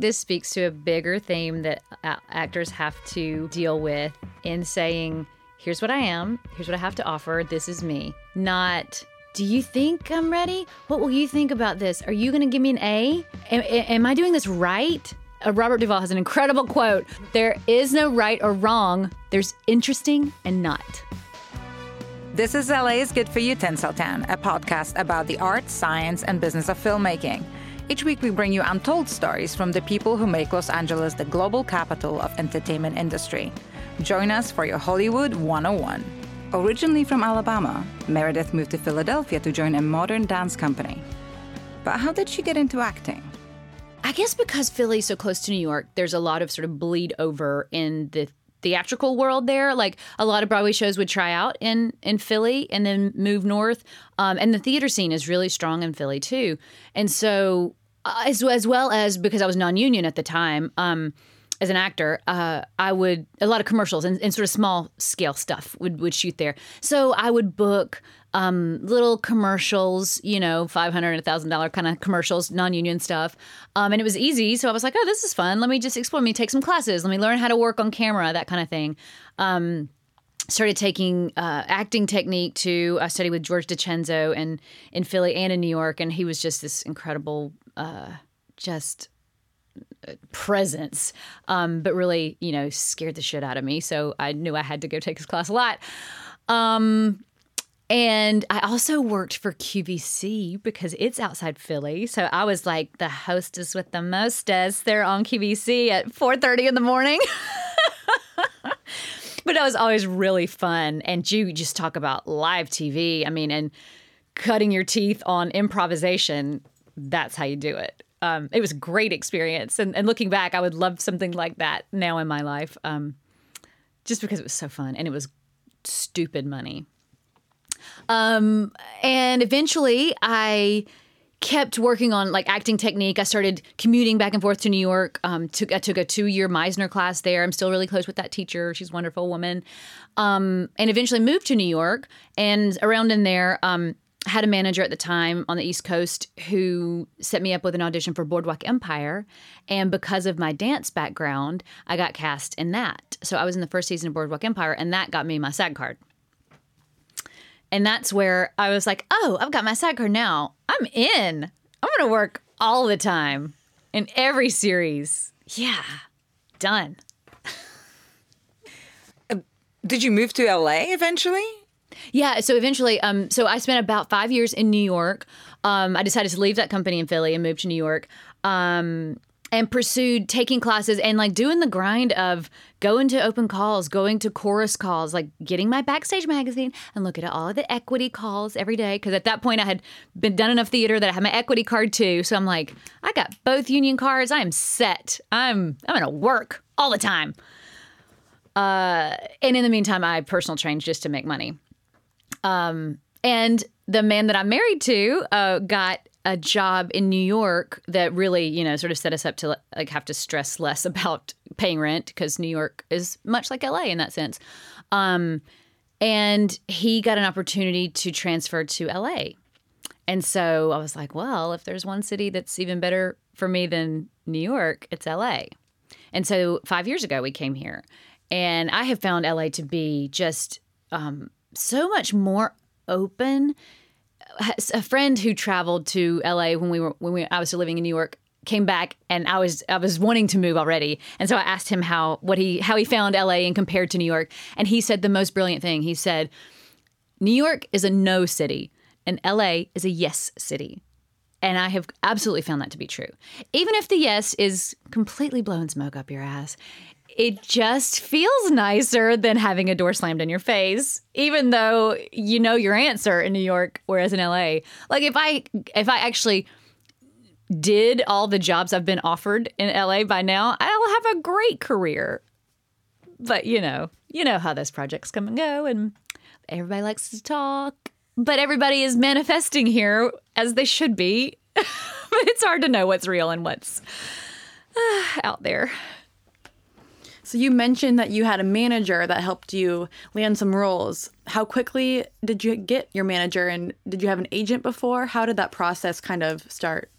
This speaks to a bigger theme that actors have to deal with in saying, here's what I am, here's what I have to offer, this is me. Not, do you think I'm ready? What will you think about this? Are you going to give me an A? Am I doing this right? Robert Duvall has an incredible quote. There is no right or wrong. There's interesting and not. This is LA's Good For You Tinseltown, a podcast about the art, science, and business of filmmaking. Each week we bring you untold stories from the people who make Los Angeles the global capital of entertainment industry. Join us for your Hollywood 101. Originally from Alabama, Meredith moved to Philadelphia to join a modern dance company. But how did she get into acting? I guess because Philly's so close to New York, there's a lot of sort of bleed over in the theatrical world there. Like a lot of Broadway shows would try out in Philly and then move north. And the theater scene is really strong in Philly too. And so... as well as because I was non-union at the time, as an actor, a lot of commercials and sort of small scale stuff would shoot there. So I would book little commercials, you know, $500, $1,000 kind of commercials, non-union stuff. And it was easy. So I was like, oh, this is fun. Let me just explore. Let me take some classes. Let me learn how to work on camera, that kind of thing. Started taking acting technique too. I studied with George DeCenzo in Philly and in New York. And he was just this incredible... just presence, but really, you know, scared the shit out of me. So I knew I had to go take his class a lot. And I also worked for QVC because it's outside Philly. So I was like the hostess with the mostess. They're on QVC at 4:30 in the morning. But that was always really fun. And you just talk about live TV. I mean, and cutting your teeth on improvisation. That's how you do it. It was a great experience. And looking back, I would love something like that now in my life, just because it was so fun and it was stupid money. And eventually I kept working on like acting technique. I started commuting back and forth to New York. I took a 2-year Meisner class there. I'm still really close with that teacher. She's a wonderful woman. And eventually moved to New York and around in there, had a manager at the time on the East Coast who set me up with an audition for Boardwalk Empire. And because of my dance background, I got cast in that. So I was in the first season of Boardwalk Empire, and that got me my SAG card. And that's where I was like, oh, I've got my SAG card now. I'm in. I'm going to work all the time in every series. Yeah. Done. Did you move to L.A. eventually? Yeah. So eventually, so I spent about 5 years in New York. I decided to leave that company in Philly and move to New York, and pursued taking classes and like doing the grind of going to open calls, going to chorus calls, like getting my Backstage magazine and looking at all of the equity calls every day. Because at that point I had been done enough theater that I had my equity card too. So I'm like, I got both union cards. I am set. I'm going to work all the time. And in the meantime, I personal trained just to make money. And the man that I'm married to got a job in New York that really, you know, sort of set us up to like have to stress less about paying rent because New York is much like LA in that sense. And he got an opportunity to transfer to LA. And so I was like, well, if there's one city that's even better for me than New York, it's LA. And so 5 years ago we came here and I have found LA to be just, so much more open. A friend who traveled to LA when I was still living in New York came back, and I was wanting to move already, and so I asked him how he found LA and compared to New York, and he said the most brilliant thing. He said, "New York is a no city, and LA is a yes city," and I have absolutely found that to be true. Even if the yes is completely blowing smoke up your ass. It just feels nicer than having a door slammed in your face, even though you know your answer in New York, whereas in LA. Like if I actually did all the jobs I've been offered in LA by now, I'll have a great career. But you know how those projects come and go, and everybody likes to talk. But everybody is manifesting here as they should be. But it's hard to know what's real and what's out there. So you mentioned that you had a manager that helped you land some roles. How quickly did you get your manager, and did you have an agent before? How did that process kind of start?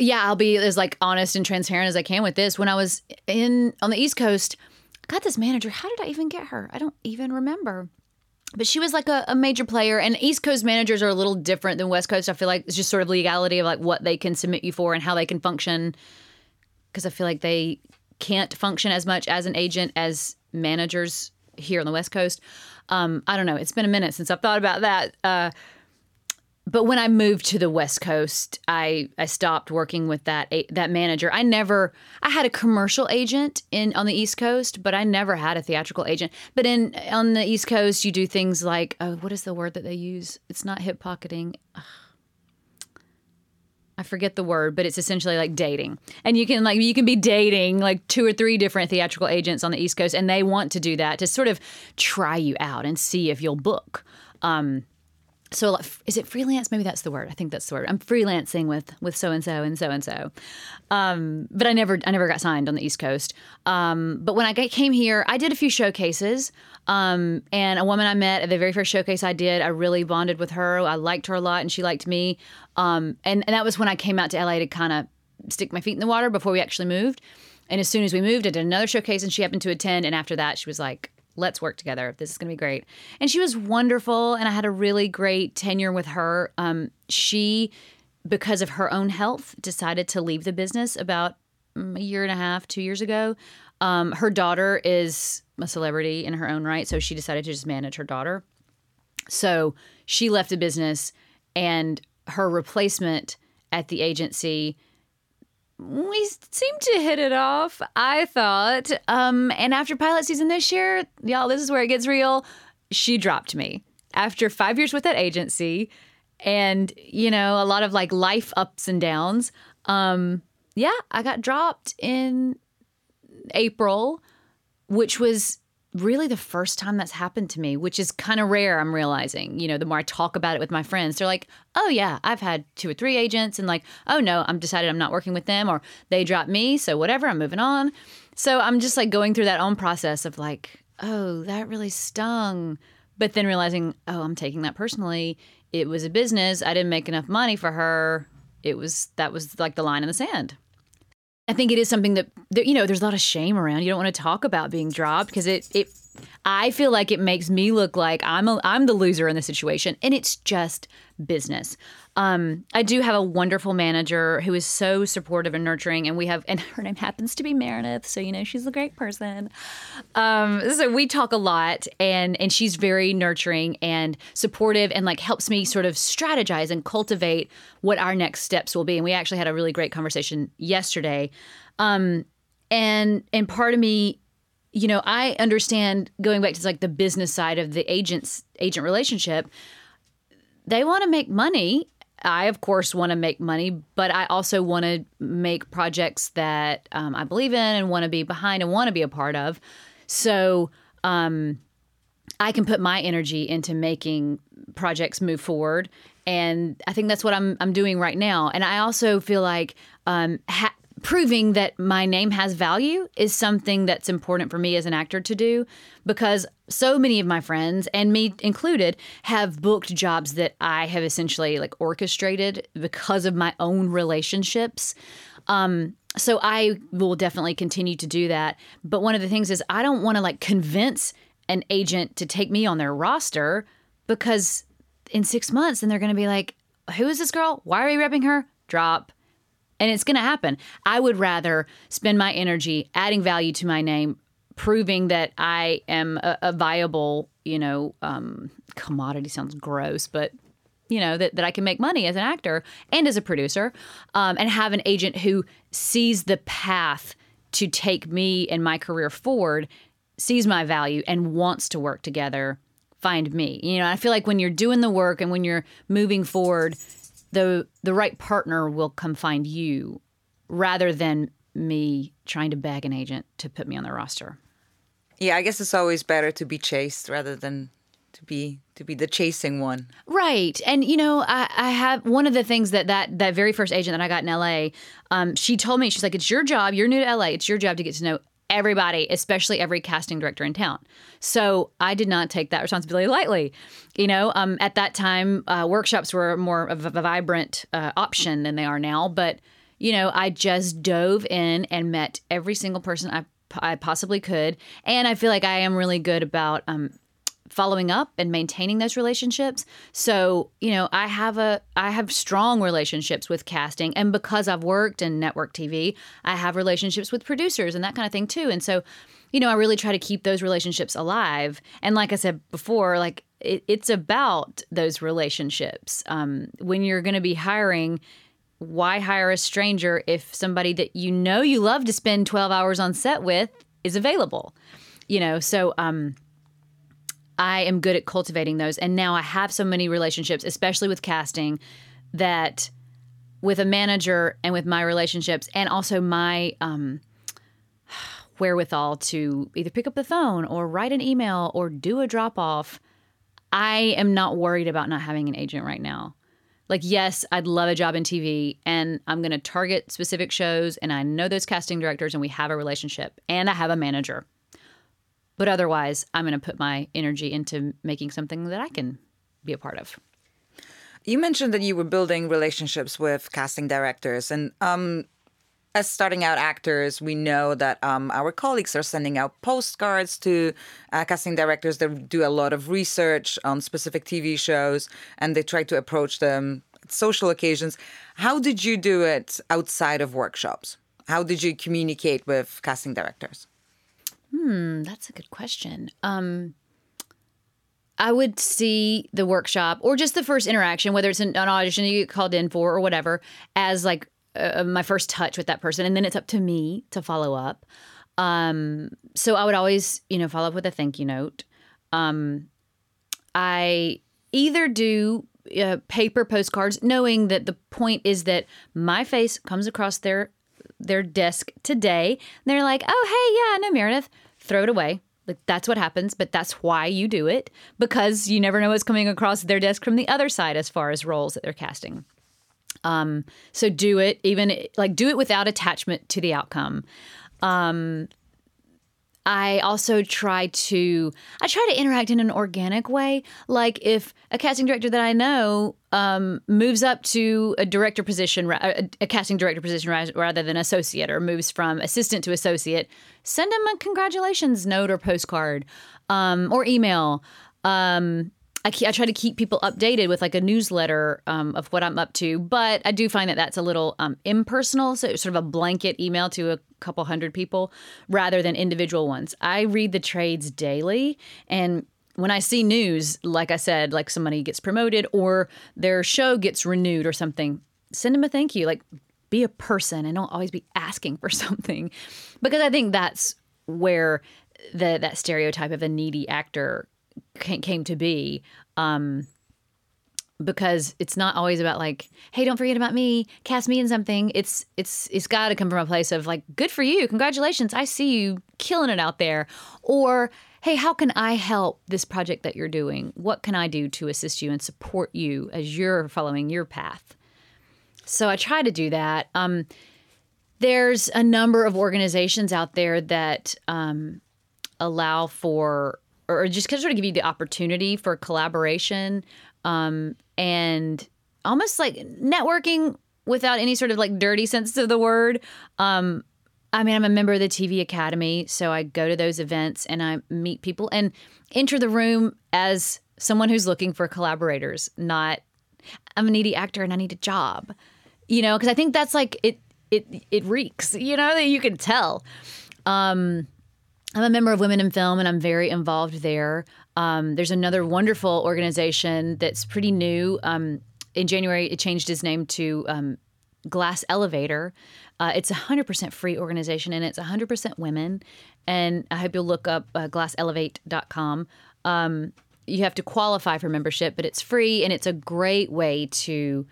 yeah, I'll be as like honest and transparent as I can with this. When I was on the East Coast, I got this manager. How did I even get her? I don't even remember. But she was like a major player, and East Coast managers are a little different than West Coast. I feel like it's just sort of legality of like what they can submit you for and how they can function, because I feel like they can't function as much as an agent as managers here on the West Coast. I don't know. It's been a minute since I've thought about that. But when I moved to the West Coast, I stopped working with that manager. I had a commercial agent on the East Coast, but I never had a theatrical agent. But on the East Coast, you do things like, what is the word that they use? It's not hip pocketing. I forget the word, but it's essentially like dating. And you can be dating like 2 or 3 different theatrical agents on the East Coast, and they want to do that to sort of try you out and see if you'll book. So is it freelance? Maybe that's the word. I think that's the word. I'm freelancing with so-and-so and so-and-so. But I never got signed on the East Coast. But when I came here, I did a few showcases. And a woman I met at the very first showcase I did, I really bonded with her. I liked her a lot, and she liked me. And that was when I came out to LA to kind of stick my feet in the water before we actually moved. And as soon as we moved, I did another showcase, and she happened to attend. And after that, she was like, let's work together. This is going to be great. And she was wonderful, and I had a really great tenure with her. She, because of her own health, decided to leave the business about a year and a half, 2 years ago. Her daughter is a celebrity in her own right, so she decided to just manage her daughter. So she left the business, and her replacement at the agency, we seemed to hit it off, I thought. And after pilot season this year, y'all, this is where it gets real. She dropped me after 5 years with that agency and, you know, a lot of like life ups and downs. Yeah, I got dropped in April, which was really the first time that's happened to me, which is kind of rare, I'm realizing. You know, the more I talk about it with my friends, they're like, oh yeah, I've had 2 or 3 agents, and like, oh no, I'm decided I'm not working with them, or they dropped me, so whatever, I'm moving on. So I'm just like going through that own process of like, oh, that really stung. But then realizing, oh, I'm taking that personally. It was a business. I didn't make enough money for her. That was like the line in the sand. I think it is something that, you know, there's a lot of shame around. You don't want to talk about being dropped because it I feel like it makes me look like I'm the loser in the situation, and it's just business. I do have a wonderful manager who is so supportive and nurturing, and her name happens to be Meredith, so you know she's a great person. So we talk a lot, and she's very nurturing and supportive, and like helps me sort of strategize and cultivate what our next steps will be. And we actually had a really great conversation yesterday, and part of me, you know, I understand, going back to like the business side of the agent relationship, they want to make money. I, of course, want to make money, but I also want to make projects that I believe in and want to be behind and want to be a part of. So I can put my energy into making projects move forward. And I think that's what I'm doing right now. And I also feel like proving that my name has value is something that's important for me as an actor to do, because so many of my friends, and me included, have booked jobs that I have essentially like orchestrated because of my own relationships. So I will definitely continue to do that. But one of the things is I don't want to like convince an agent to take me on their roster, because in 6 months, then they're going to be like, who is this girl? Why are you repping her? Drop. And it's going to happen. I would rather spend my energy adding value to my name, proving that I am a viable, you know, commodity sounds gross, but, you know, that I can make money as an actor and as a producer, and have an agent who sees the path to take me and my career forward, sees my value, and wants to work together, find me. You know, I feel like when you're doing the work and when you're moving forward, the right partner will come find you, rather than me trying to beg an agent to put me on their roster. Yeah, I guess it's always better to be chased rather than to be the chasing one. Right. And, you know, I have one of the things that very first agent that I got in L.A., she told me, she's like, it's your job. You're new to L.A. It's your job to get to know everybody, especially every casting director in town. So I did not take that responsibility lightly. You know, at that time, workshops were more of a vibrant option than they are now. But you know, I just dove in and met every single person I possibly could. And I feel like I am really good about following up and maintaining those relationships. So, you know, I have strong relationships with casting, and because I've worked in network TV, I have relationships with producers and that kind of thing too. And so, you know, I really try to keep those relationships alive. And like I said before, like it's about those relationships. When you're going to be hiring, why hire a stranger if somebody that you know you love to spend 12 hours on set with is available? You know, so I am good at cultivating those. And now I have so many relationships, especially with casting, that with a manager and with my relationships and also my wherewithal to either pick up the phone or write an email or do a drop-off, I am not worried about not having an agent right now. Like, yes, I'd love a job in TV, and I'm going to target specific shows, and I know those casting directors, and we have a relationship, and I have a manager. But otherwise, I'm going to put my energy into making something that I can be a part of. You mentioned that you were building relationships with casting directors, and as starting out actors, we know that our colleagues are sending out postcards to casting directors that do a lot of research on specific TV shows, and they try to approach them at social occasions. How did you do it outside of workshops? How did you communicate with casting directors? That's a good question. I would see the workshop or just the first interaction, whether it's an audition you get called in for or whatever, as like my first touch with that person. And then it's up to me to follow up. So I would always, you know, follow up with a thank you note. I either do paper postcards, knowing that the point is that my face comes across their desk today. And they're like, oh, hey, yeah, I know Meredith. Throw it away. Like, that's what happens, but that's why you do it, because you never know what's coming across their desk from the other side as far as roles that they're casting. So do it, even like do it without attachment to the outcome. I also try to interact in an organic way. Like if a casting director that I know moves up to a director position, a casting director position rather than associate, or moves from assistant to associate, send them a congratulations note or postcard or email. I try to keep people updated with like a newsletter of what I'm up to, but I do find that that's a little impersonal. So it's sort of a blanket email to a couple hundred people rather than individual ones. I read the trades daily, and when I see news, like I said, like somebody gets promoted or their show gets renewed or something, send them a thank you. Like, be a person and don't always be asking for something, because I think that's where that stereotype of a needy actor came to be, because it's not always about like, hey, don't forget about me, cast me in something. It's got to come from a place of like, good for you, congratulations, I see you killing it out there, or hey, how can I help this project that you're doing? What can I do to assist you and support you as you're following your path? So I try to do that. There's a number of organizations out there that allow for, or just sort of give you the opportunity for collaboration and almost like networking without any sort of like dirty sense of the word. I mean, I'm a member of the TV Academy, so I go to those events and I meet people and enter the room as someone who's looking for collaborators, not I'm a needy actor and I need a job, you know, because I think that's like it reeks, you know, that you can tell. I'm a member of Women in Film, and I'm very involved there. There's another wonderful organization that's pretty new. In January, it changed its name to Glass Elevator. It's 100% free organization, and it's 100% women. And I hope you'll look up glasselevate.com. You have to qualify for membership, but it's free, and it's a great way to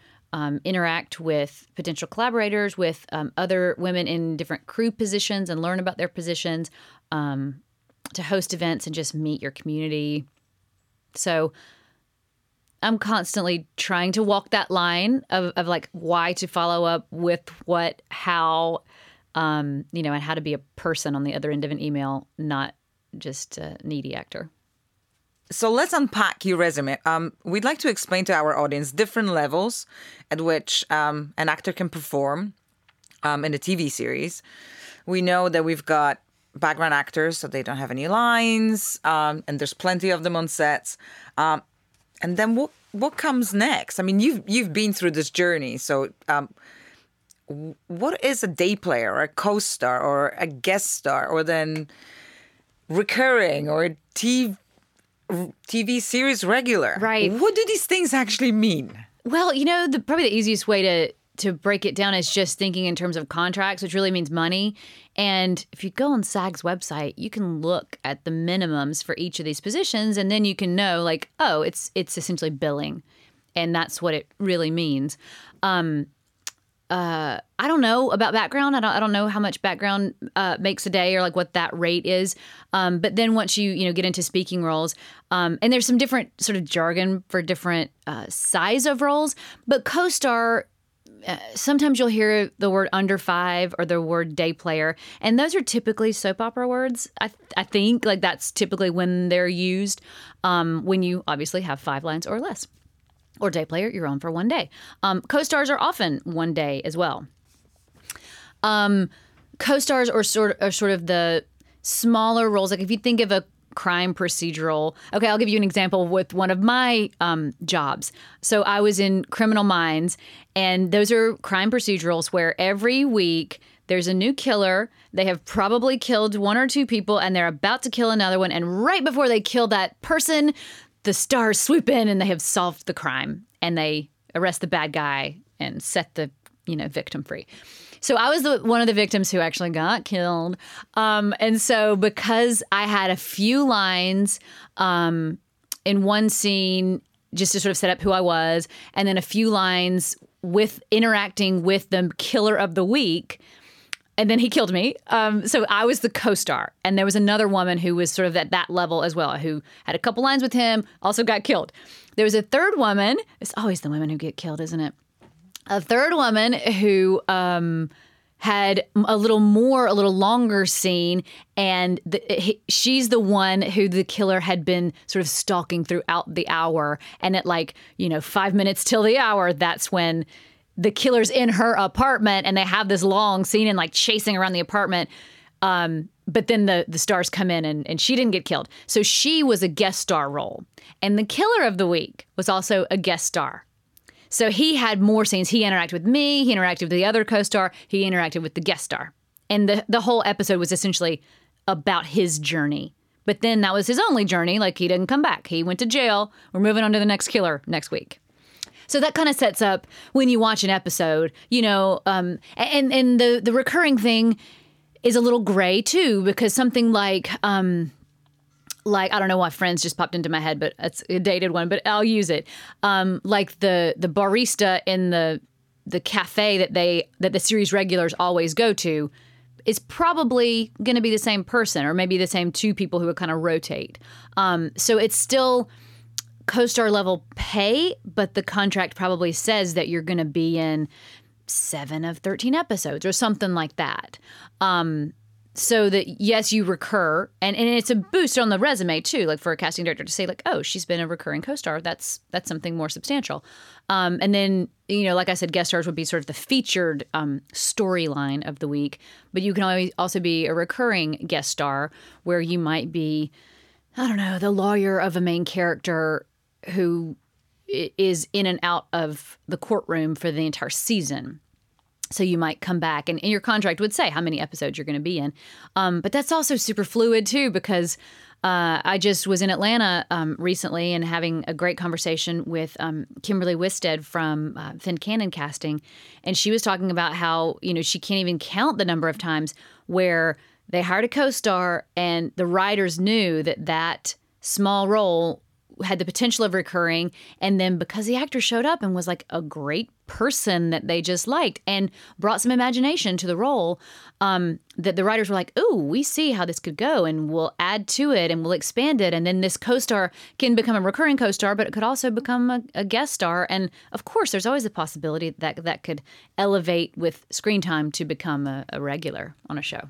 interact with potential collaborators, with other women in different crew positions, and learn about their positions, to host events and just meet your community. So I'm constantly trying to walk that line of like why to follow up with what, how, you know, and how to be a person on the other end of an email, not just a needy actor. So let's unpack your resume. We'd like to explain to our audience different levels at which an actor can perform in a TV series. We know that we've got background actors, so they don't have any lines, and there's plenty of them on sets. And then what comes next? I mean, you've been through this journey, so what is a day player, or a co-star, or a guest star, or then recurring, or a TV series regular? Right. What do these things actually mean? Well, you know, probably the easiest way to break it down is just thinking in terms of contracts, which really means money. And if you go on SAG's website, you can look at the minimums for each of these positions, and then you can know, like, oh, it's essentially billing, and that's what it really means. I don't know about background. I don't know how much background makes a day, or like what that rate is. But then once you get into speaking roles, and there's some different sort of jargon for different size of roles. But co-star, sometimes you'll hear the word under five or the word day player, and those are typically soap opera words. I think like that's typically when they're used, when you obviously have five lines or less. Or day player, you're on for one day. Co-stars are often one day as well. Co-stars are sort of the smaller roles. Like if you think of a crime procedural. Okay, I'll give you an example with one of my jobs. So I was in Criminal Minds, and those are crime procedurals where every week there's a new killer. They have probably killed one or two people, and they're about to kill another one. And right before they kill that person, the stars swoop in and they have solved the crime, and they arrest the bad guy and set the victim free. So I was one of the victims who actually got killed. And so because I had a few lines in one scene just to sort of set up who I was, and then a few lines with interacting with the killer of the week, and then he killed me. So I was the co-star. And there was another woman who was sort of at that level as well, who had a couple lines with him, also got killed. There was a third woman. It's always the women who get killed, isn't it? A third woman who had a little longer scene. And she's the one who the killer had been sort of stalking throughout the hour. And at 5 minutes till the hour, that's when the killer's in her apartment, and they have this long scene and chasing around the apartment. But then the stars come in, and she didn't get killed. So she was a guest star role. And the killer of the week was also a guest star. So he had more scenes. He interacted with me. He interacted with the other co-star. He interacted with the guest star. And the whole episode was essentially about his journey. But then that was his only journey. He didn't come back. He went to jail. We're moving on to the next killer next week. So that kind of sets up when you watch an episode, and the recurring thing is a little gray too, because something like I don't know why Friends just popped into my head, but it's a dated one, but I'll use it. Like the barista in the cafe that the series regulars always go to is probably going to be the same person, or maybe the same two people who would kind of rotate. So it's still co-star level pay, but the contract probably says that you're going to be in 7 of 13 episodes or something like that. So that, yes, you recur. And it's a boost on the resume, too, for a casting director to say, oh, she's been a recurring co-star. That's something more substantial. And then, like I said, guest stars would be sort of the featured storyline of the week. But you can also be a recurring guest star where you might be, I don't know, the lawyer of a main character who is in and out of the courtroom for the entire season. So you might come back, and your contract would say how many episodes you're going to be in. But that's also super fluid, too, because I just was in Atlanta recently and having a great conversation with Kimberly Whistead from Fincannon Casting. And she was talking about how, she can't even count the number of times where they hired a co-star, and the writers knew that small role had the potential of recurring. And then because the actor showed up and was a great person that they just liked and brought some imagination to the role, that the writers were like, oh, we see how this could go, and we'll add to it and we'll expand it. And then this co-star can become a recurring co-star, but it could also become a guest star. And of course, there's always the possibility that could elevate with screen time to become a regular on a show.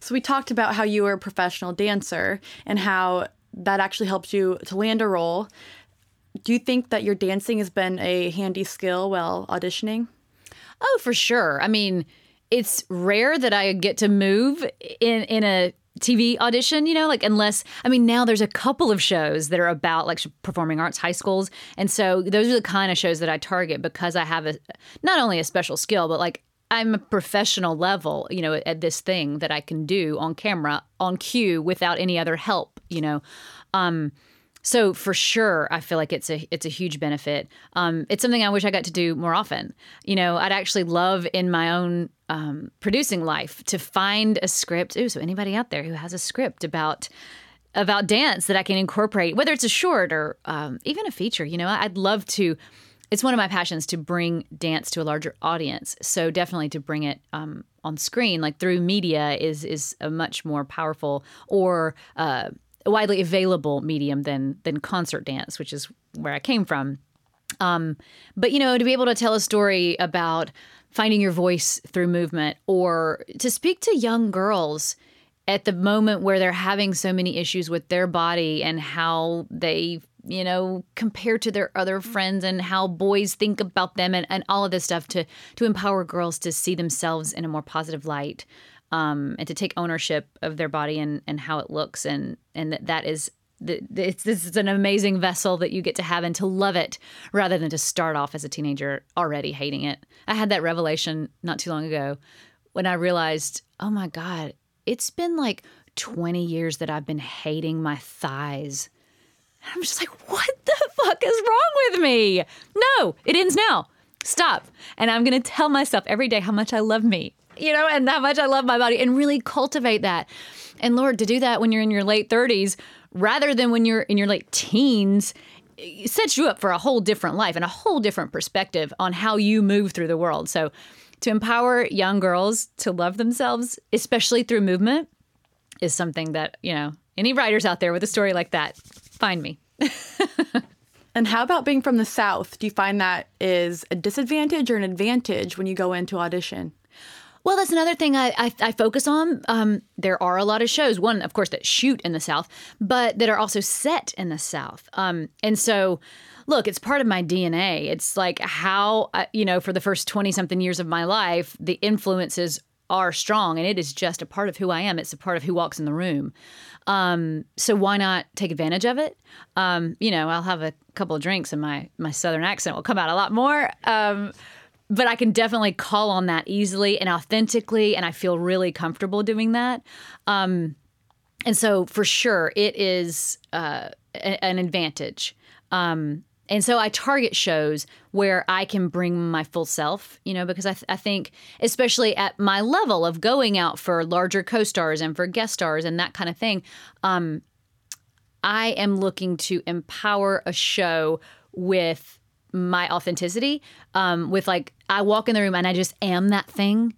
So we talked about how you were a professional dancer and how that actually helped you to land a role. Do you think that your dancing has been a handy skill while auditioning? Oh, for sure. I mean, it's rare that I get to move in a TV audition, you know, like, unless, I mean, now there's a couple of shows that are about like performing arts high schools. And so those are the kind of shows that I target because I have not only a special skill, but like I'm a professional level, you know, at this thing that I can do on camera, on cue without any other help, you know. So for sure, I feel like it's a huge benefit. It's something I wish I got to do more often. You know, I'd actually love in my own producing life to find a script. Ooh, so anybody out there who has a script about dance that I can incorporate, whether it's a short or even a feature, you know, I'd love to. It's one of my passions to bring dance to a larger audience. So definitely to bring it on screen, like through media, is a much more powerful or widely available medium than concert dance, which is where I came from. But, you know, to be able to tell a story about finding your voice through movement, or to speak to young girls at the moment where they're having so many issues with their body and how they, you know, compare to their other friends and how boys think about them and all of this stuff, to empower girls to see themselves in a more positive light. And to take ownership of their body and how it looks. And that is, this is an amazing vessel that you get to have and to love it rather than to start off as a teenager already hating it. I had that revelation not too long ago when I realized, oh my God, it's been like 20 years that I've been hating my thighs. And I'm just like, what the fuck is wrong with me? No, it ends now. Stop. And I'm going to tell myself every day how much I love me. You know, and how much I love my body, and really cultivate that. And Lord, to do that when you're in your late 30s rather than when you're in your late teens sets you up for a whole different life and a whole different perspective on how you move through the world. So to empower young girls to love themselves, especially through movement, is something that, you know, any writers out there with a story like that, find me. And how about being from the South? Do you find that is a disadvantage or an advantage when you go into audition? Well, that's another thing I focus on. There are a lot of shows, one, of course, that shoot in the South, but that are also set in the South. And so, look, it's part of my DNA. It's like how, you know, for the first 20-something years of my life, the influences are strong, and it is just a part of who I am. It's a part of who walks in the room. So why not take advantage of it? You know, I'll have a couple of drinks and my Southern accent will come out a lot more. But I can definitely call on that easily and authentically, and I feel really comfortable doing that. And so for sure, it is an advantage. And so I target shows where I can bring my full self, you know, because I think, especially at my level of going out for larger co-stars and for guest stars and that kind of thing, I am looking to empower a show with my authenticity, with like, I walk in the room and I just am that thing.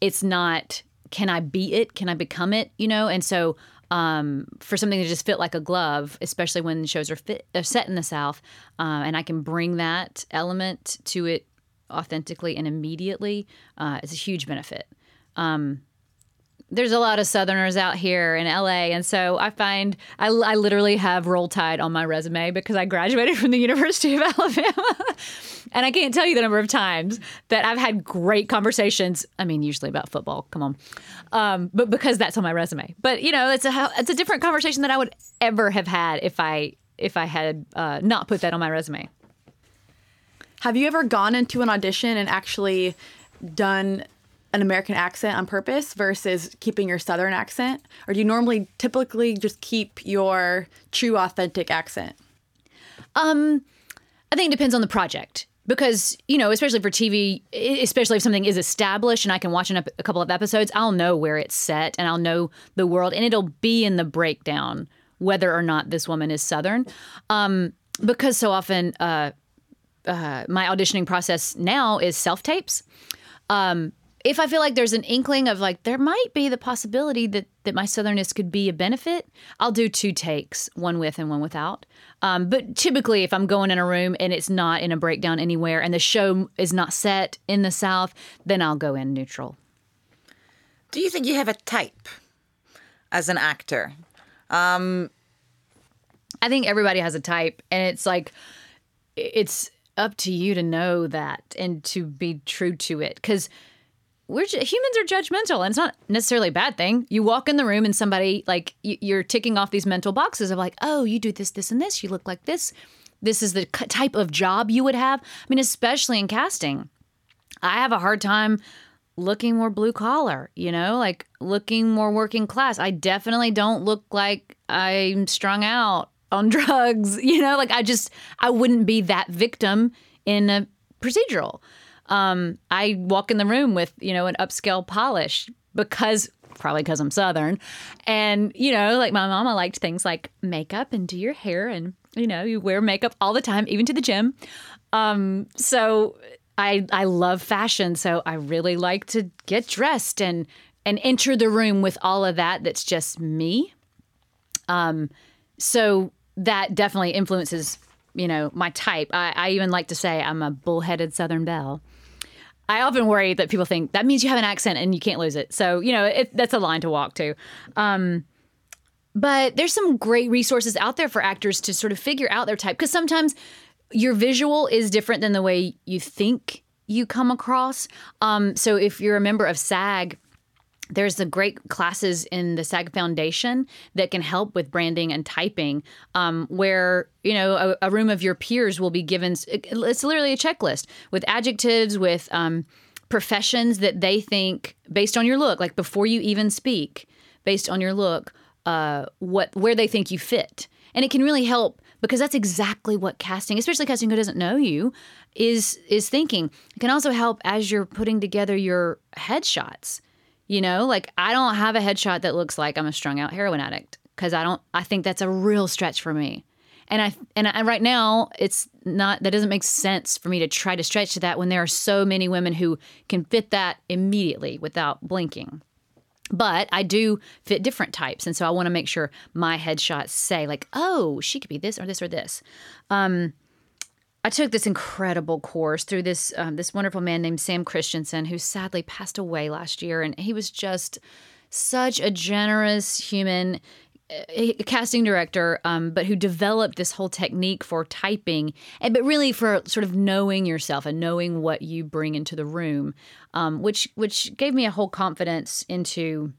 It's not, can I be it? Can I become it? You know? And so, for something to just fit like a glove, especially when shows are set in the South, and I can bring that element to it authentically and immediately, it's a huge benefit. There's a lot of Southerners out here in LA. And so I find I literally have Roll Tide on my resume because I graduated from the University of Alabama. And I can't tell you the number of times that I've had great conversations. I mean, usually about football. Come on. But because that's on my resume. But, you know, it's a different conversation than I would ever have had if I had not put that on my resume. Have you ever gone into an audition and actually done an American accent on purpose versus keeping your Southern accent? Or do you typically just keep your true, authentic accent? I think it depends on the project. Because, you know, especially for TV, especially if something is established and I can watch a couple of episodes, I'll know where it's set and I'll know the world. And it'll be in the breakdown whether or not this woman is Southern. Because so often my auditioning process now is self-tapes. If I feel like there's an inkling of like, there might be the possibility that my Southernness could be a benefit, I'll do two takes, one with and one without. But typically if I'm going in a room and it's not in a breakdown anywhere and the show is not set in the South, then I'll go in neutral. Do you think you have a type as an actor? I think everybody has a type, and it's like, it's up to you to know that and to be true to it. Because humans are judgmental, and it's not necessarily a bad thing. You walk in the room and somebody, like, you're ticking off these mental boxes of like, oh, you do this, this, and this. You look like this. This is the type of job you would have. I mean, especially in casting. I have a hard time looking more blue collar, you know, like looking more working class. I definitely don't look like I'm strung out on drugs, you know, like I wouldn't be that victim in a procedural. I walk in the room with, you know, an upscale polish because I'm Southern. And, you know, like my mama liked things like makeup and do your hair and, you know, you wear makeup all the time, even to the gym. So I love fashion. So I really like to get dressed and enter the room with all of that. That's just me. So that definitely influences, you know, my type. I even like to say I'm a bullheaded Southern belle. I often worry that people think that means you have an accent and you can't lose it. So, you know, that's a line to walk to. But there's some great resources out there for actors to sort of figure out their type, because sometimes your visual is different than the way you think you come across. So if you're a member of SAG, there's the great classes in the SAG Foundation that can help with branding and typing, where, you know, a room of your peers will be given. It's literally a checklist with adjectives, with professions that they think, based on your look, like before you even speak, based on your look, where they think you fit. And it can really help, because that's exactly what casting, especially casting who doesn't know you, is thinking. It can also help as you're putting together your headshots. You know, like I don't have a headshot that looks like I'm a strung out heroin addict, because I think that's a real stretch for me. And I right now, it's not, that doesn't make sense for me to try to stretch to that when there are so many women who can fit that immediately without blinking. But I do fit different types. And so I want to make sure my headshots say like, oh, she could be this or this or this. I took this incredible course through this this wonderful man named Sam Christensen, who sadly passed away last year. And he was just such a generous human, casting director, but who developed this whole technique for typing, but really for sort of knowing yourself and knowing what you bring into the room, which gave me a whole confidence into,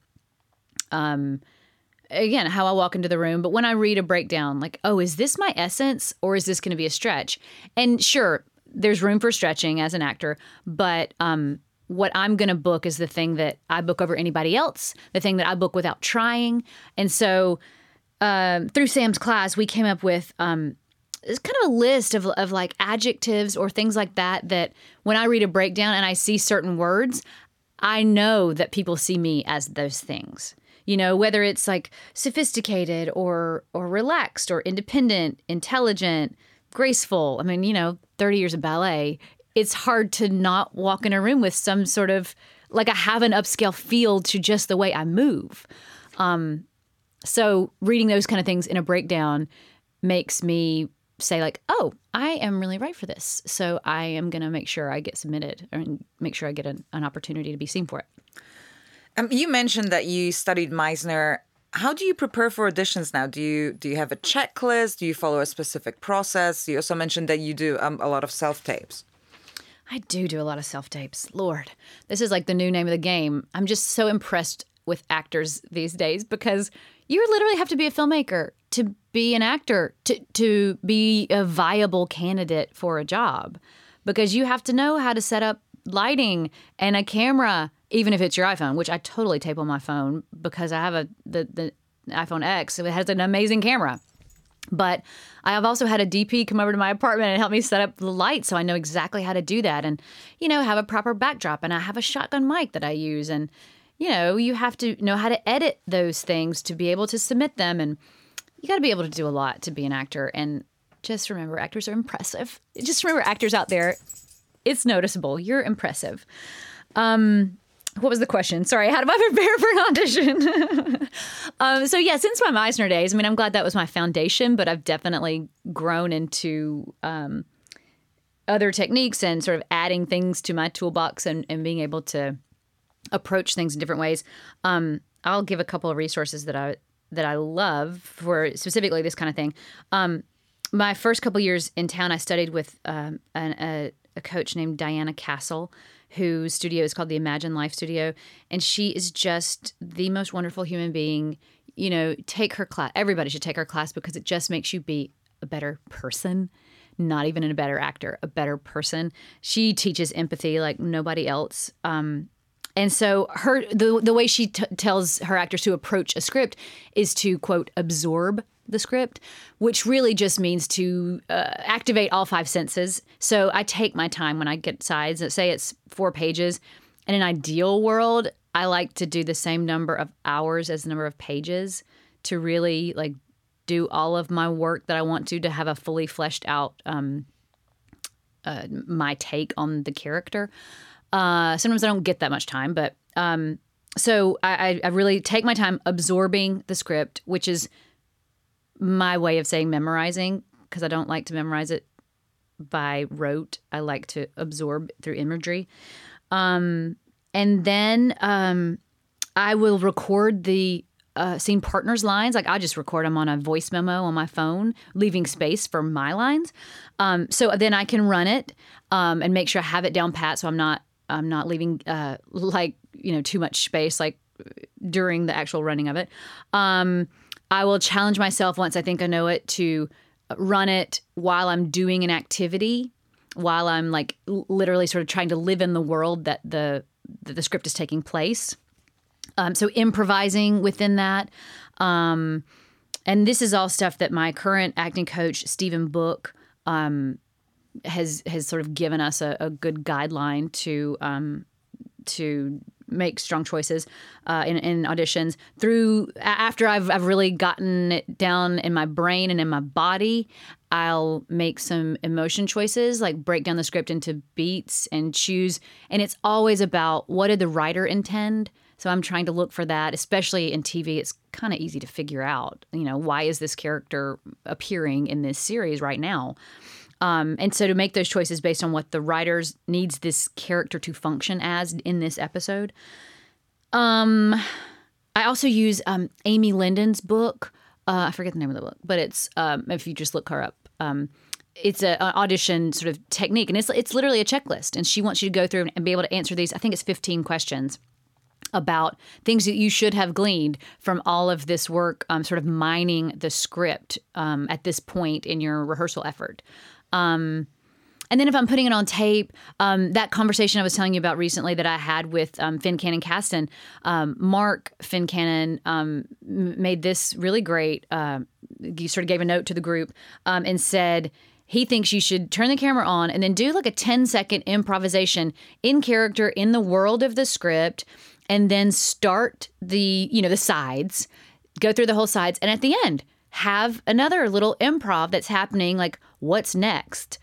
again, how I walk into the room. But when I read a breakdown, like, oh, is this my essence or is this going to be a stretch? And sure, there's room for stretching as an actor, but what I'm going to book is the thing that I book over anybody else, the thing that I book without trying. And so through Sam's class, we came up with it's kind of a list of like adjectives or things like that when I read a breakdown and I see certain words, I know that people see me as those things. You know, whether it's like sophisticated or relaxed or independent, intelligent, graceful. I mean, you know, 30 years of ballet, it's hard to not walk in a room with some sort of, like, I have an upscale feel to just the way I move. So reading those kind of things in a breakdown makes me say like, oh, I am really right for this. So I am going to make sure I get submitted and make sure I get an opportunity to be seen for it. You mentioned that you studied Meisner. How do you prepare for auditions now? Do you have a checklist? Do you follow a specific process? You also mentioned that you do a lot of self-tapes. I do a lot of self-tapes. Lord, this is like the new name of the game. I'm just so impressed with actors these days, because you literally have to be a filmmaker to be an actor, to be a viable candidate for a job, because you have to know how to set up lighting and a camera, even if it's your iPhone, which I totally tape on my phone because I have the iPhone X. It has an amazing camera. But I have also had a DP come over to my apartment and help me set up the light, so I know exactly how to do that and, you know, have a proper backdrop. And I have a shotgun mic that I use. And, you know, you have to know how to edit those things to be able to submit them. And you got to be able to do a lot to be an actor. And just remember, actors are impressive. Just remember, actors out there, it's noticeable. You're impressive. What was the question? Sorry, how do I prepare for an audition? So yeah, since my Meisner days, I mean, I'm glad that was my foundation, but I've definitely grown into other techniques and sort of adding things to my toolbox and being able to approach things in different ways. I'll give a couple of resources that I love for specifically this kind of thing. My first couple years in town, I studied with a coach named Diana Castle, whose studio is called the Imagine Life Studio. And she is just the most wonderful human being. You know, take her class. Everybody should take her class because it just makes you be a better person. Not even a better actor, a better person. She teaches empathy like nobody else. And so the way she tells her actors to approach a script is to, quote, absorb the script, which really just means to activate all five senses. So I take my time when I get sides. Say it's 4 pages. In an ideal world, I like to do the same number of hours as the number of pages to really like do all of my work that I want to have a fully fleshed out my take on the character. Sometimes I don't get that much time, but so I really take my time absorbing the script, which is my way of saying memorizing, because I don't like to memorize it by rote. I like to absorb through imagery. And then I will record the scene partners' lines. Like I just record them on a voice memo on my phone, leaving space for my lines. So then I can run it and make sure I have it down pat. So I'm not leaving too much space like during the actual running of it. I will challenge myself once I think I know it to run it while I'm doing an activity, while I'm like literally sort of trying to live in the world that the script is taking place. So improvising within that. And this is all stuff that my current acting coach, Stephen Book, has sort of given us a good guideline to make strong choices in auditions through after I've really gotten it down in my brain and in my body. I'll make some emotion choices, like break down the script into beats and choose. And it's always about what did the writer intend. So I'm trying to look for that, especially in TV. It's kind of easy to figure out, you know, why is this character appearing in this series right now? And so to make those choices based on what the writer needs this character to function as in this episode. I also use Amy Linden's book. I forget the name of the book, but it's if you just look her up. It's an audition sort of technique, and it's literally a checklist. And she wants you to go through and be able to answer these. I think it's 15 questions about things that you should have gleaned from all of this work, sort of mining the script at this point in your rehearsal effort. And then if I'm putting it on tape, that conversation I was telling you about recently that I had with Fincannon Casting, Mark Fincannon made this really great, he sort of gave a note to the group and said, he thinks you should turn the camera on and then do like a 10-second improvisation in character in the world of the script and then start the, you know, the sides, go through the whole sides. And at the end, have another little improv that's happening, like what's next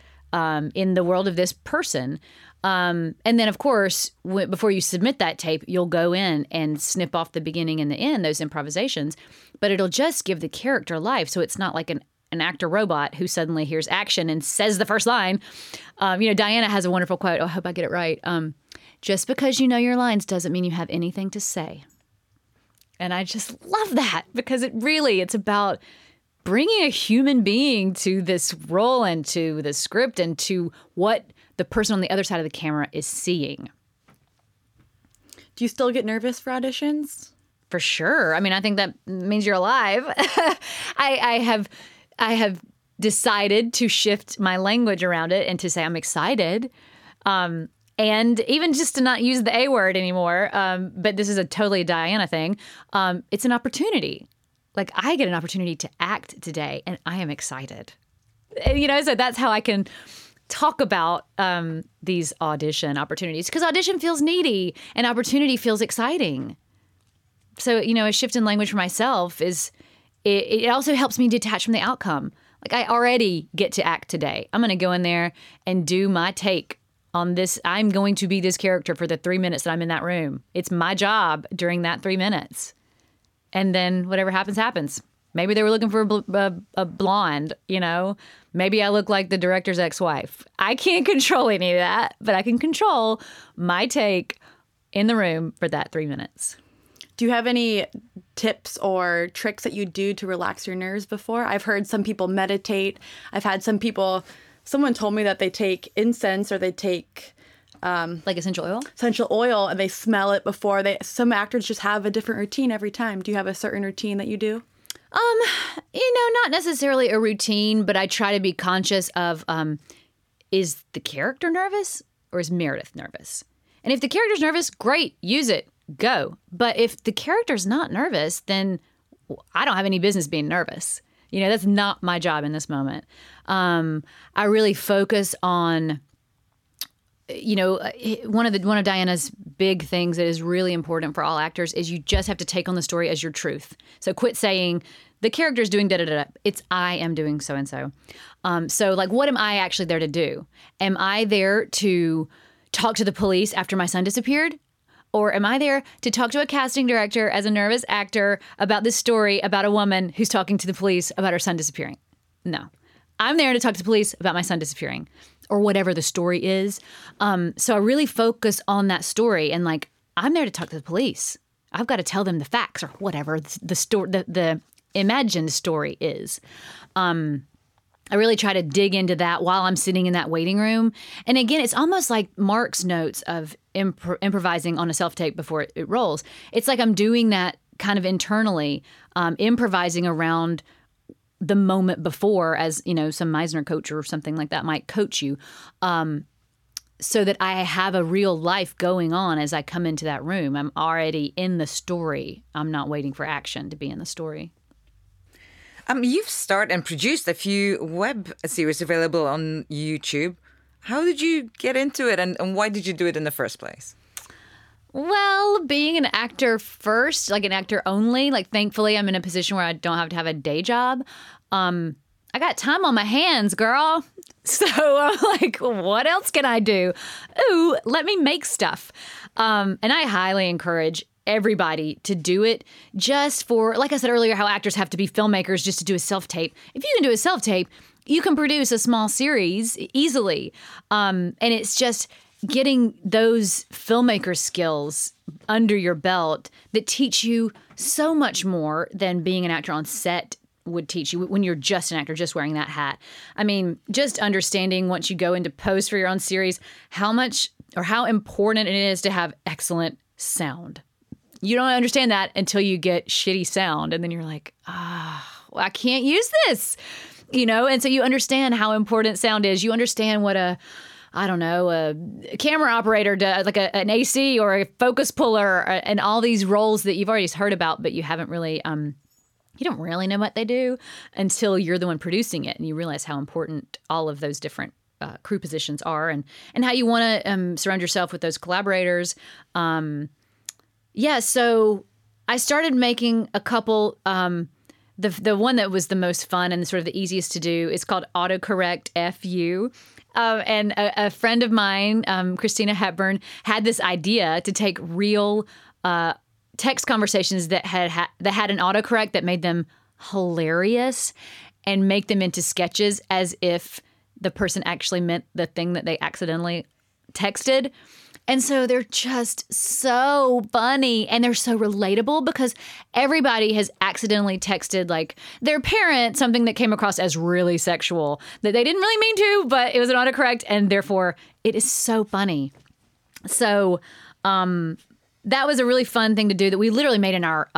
in the world of this person. And then, of course, before you submit that tape, you'll go in and snip off the beginning and the end, those improvisations. But it'll just give the character life. So it's not like an actor robot who suddenly hears action and says the first line. You know, Diana has a wonderful quote. Oh, I hope I get it right. Just because you know your lines doesn't mean you have anything to say. And I just love that because it's about bringing a human being to this role and to the script and to what the person on the other side of the camera is seeing. Do you still get nervous for auditions? For sure. I mean, I think that means you're alive. I have decided to shift my language around it and to say I'm excited. And even just to not use the A word anymore, but this is a totally Diana thing, it's an opportunity. Like, I get an opportunity to act today, and I am excited. You know, so that's how I can talk about these audition opportunities. Because audition feels needy, and opportunity feels exciting. So, you know, a shift in language for myself is, it also helps me detach from the outcome. Like, I already get to act today. I'm going to go in there and do my take on this. I'm going to be this character for the 3 minutes that I'm in that room. It's my job during that 3 minutes. And then whatever happens, happens. Maybe they were looking for a blonde, you know. Maybe I look like the director's ex-wife. I can't control any of that, but I can control my take in the room for that 3 minutes. Do you have any tips or tricks that you do to relax your nerves before? I've heard some people meditate. I've had someone told me that they take incense or they take Like essential oil? Essential oil, and they smell it before they... Some actors just have a different routine every time. Do you have a certain routine that you do? Not necessarily a routine, but I try to be conscious of, is the character nervous or is Meredith nervous? And if the character's nervous, great, use it, go. But if the character's not nervous, then I don't have any business being nervous. You know, that's not my job in this moment. I really focus on, you know, one of Diana's big things that is really important for all actors is you just have to take on the story as your truth. So quit saying the character's doing da-da-da-da. It's I am doing so-and-so. So like, what am I actually there to do? Am I there to talk to the police after my son disappeared? Or am I there to talk to a casting director as a nervous actor about this story about a woman who's talking to the police about her son disappearing? No. I'm there to talk to the police about my son disappearing or whatever the story is. So I really focus on that story and like, I'm there to talk to the police. I've got to tell them the facts or whatever the imagined story is. I really try to dig into that while I'm sitting in that waiting room. And again, it's almost like Mark's notes of improvising on a self-tape before it rolls. It's like I'm doing that kind of internally, improvising around the moment before, as, you know, some Meisner coach or something like that might coach you, so that I have a real life going on as I come into that room. I'm already in the story. I'm not waiting for action to be in the story. You've starred and produced a few web series available on YouTube. How did you get into it, and why did you do it in the first place? Well, being an actor first, like an actor only, like thankfully I'm in a position where I don't have to have a day job. I got time on my hands, girl. So I'm like, what else can I do? Ooh, let me make stuff. And I highly encourage everybody to do it, just for, like I said earlier, how actors have to be filmmakers just to do a self-tape. If you can do a self-tape, you can produce a small series easily. And it's just getting those filmmaker skills under your belt that teach you so much more than being an actor on set would teach you when you're just an actor, just wearing that hat. I mean, just understanding once you go into post for your own series, how much or how important it is to have excellent sound. You don't understand that until you get shitty sound. And then you're like, well, I can't use this, you know? And so you understand how important sound is. You understand what a camera operator does, like an AC or a focus puller and all these roles that you've already heard about, but you haven't really, you don't really know what they do until you're the one producing it. And you realize how important all of those different crew positions are and how you want to surround yourself with those collaborators. Yeah, so I started making a couple. The one that was the most fun and sort of the easiest to do is called Autocorrect F-U. And a friend of mine, Christina Hepburn, had this idea to take real text conversations that had an autocorrect that made them hilarious and make them into sketches as if the person actually meant the thing that they accidentally texted. And so they're just so funny and they're so relatable because everybody has accidentally texted like their parent something that came across as really sexual that they didn't really mean to, but it was an autocorrect and therefore it is so funny. So that was a really fun thing to do that we literally made in our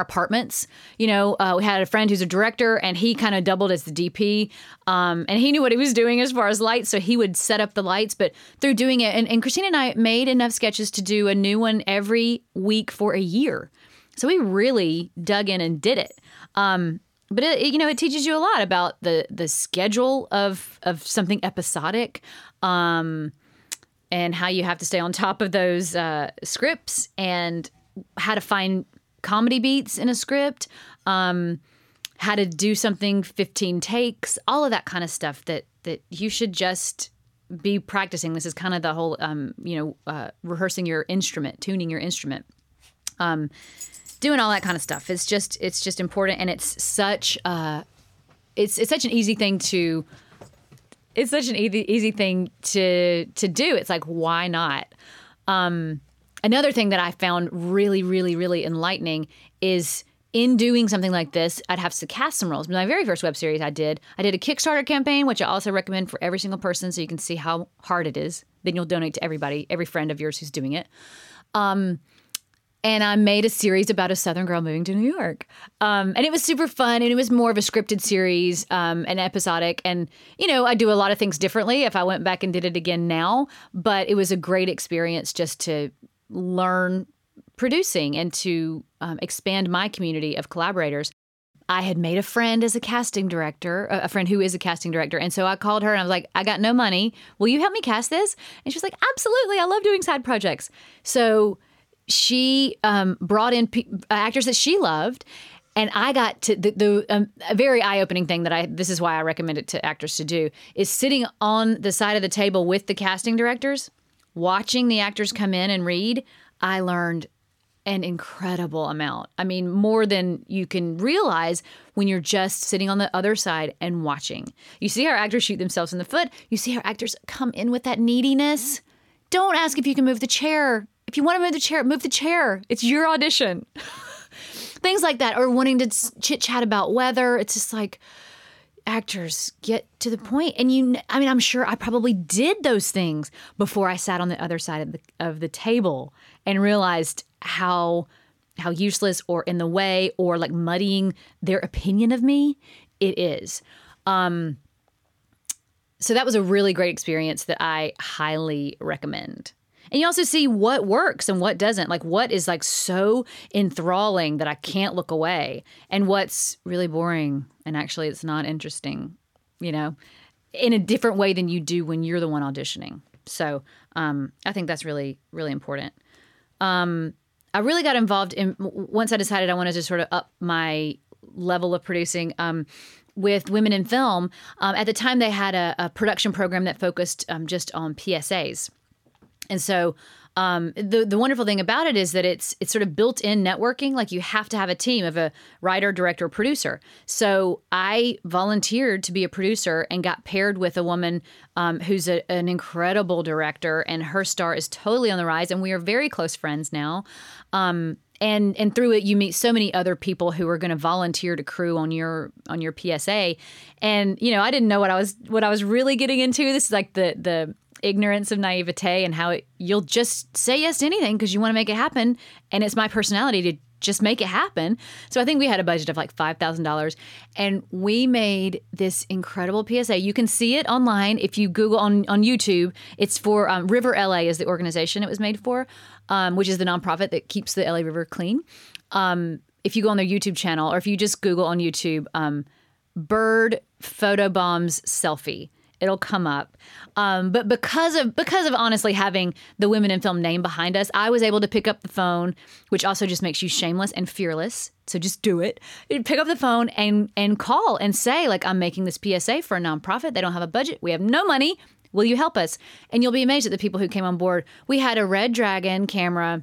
apartments. You know, we had a friend who's a director and he kind of doubled as the DP and he knew what he was doing as far as lights. So he would set up the lights, but through doing it, and Christina and I made enough sketches to do a new one every week for a year. So we really dug in and did it. But it teaches you a lot about the schedule of something episodic and how you have to stay on top of those scripts and how to find comedy beats in a script, how to do something 15 takes, all of that kind of stuff that you should just be practicing. This is kind of the whole, rehearsing your instrument, tuning your instrument, doing all that kind of stuff. It's just important. And it's such an easy thing to do. It's like, why not? Another thing that I found really, really, really enlightening is in doing something like this, I'd have to cast some roles. My very first web series I did a Kickstarter campaign, which I also recommend for every single person so you can see how hard it is. Then you'll donate to everybody, every friend of yours who's doing it. And I made a series about a Southern girl moving to New York. And it was super fun. And it was more of a scripted series and episodic. And, you know, I do a lot of things differently if I went back and did it again now. But it was a great experience just to learn producing and to expand my community of collaborators. I had made a friend as a casting director, a friend who is a casting director. And so I called her and I was like, I got no money. Will you help me cast this? And she was like, absolutely. I love doing side projects. So she brought in actors that she loved. And I got to a very eye-opening thing this is why I recommend it to actors to do, is sitting on the side of the table with the casting directors, watching the actors come in and read. I learned an incredible amount. I mean, more than you can realize when you're just sitting on the other side and watching. You see how actors shoot themselves in the foot. You see how actors come in with that neediness. Don't ask if you can move the chair. If you want to move the chair, move the chair. It's your audition. Things like that. Or wanting to chit-chat about weather. It's just like, actors, get to the point. And I'm sure I probably did those things before I sat on the other side of the table and realized how useless or in the way or like muddying their opinion of me it is. So that was a really great experience that I highly recommend. And you also see what works and what doesn't, like what is like so enthralling that I can't look away and what's really boring and actually it's not interesting, you know, in a different way than you do when you're the one auditioning. So I think that's really, really important. I really got involved once I decided I wanted to sort of up my level of producing with Women in Film. At the time, they had a production program that focused just on PSAs. And so the wonderful thing about it is that it's sort of built-in networking. Like you have to have a team of a writer, director, producer. So I volunteered to be a producer and got paired with a woman who's an incredible director, and her star is totally on the rise. And we are very close friends now. And through it, you meet so many other people who are going to volunteer to crew on your PSA. And you know, I didn't know what I was really getting into. This is like the ignorance of naivete and how you'll just say yes to anything because you want to make it happen. And it's my personality to just make it happen. So I think we had a budget of like $5,000 and we made this incredible PSA. You can see it online. If you Google on YouTube, it's for River LA is the organization it was made for, which is the nonprofit that keeps the LA River clean. If you go on their YouTube channel or if you just Google on YouTube, bird photobombs selfie, it'll come up. But because of honestly having the Women in Film name behind us, I was able to pick up the phone, which also just makes you shameless and fearless. So just do it. Pick up the phone and call and say, like, I'm making this PSA for a nonprofit. They don't have a budget. We have no money. Will you help us? And you'll be amazed at the people who came on board. We had a Red Dragon camera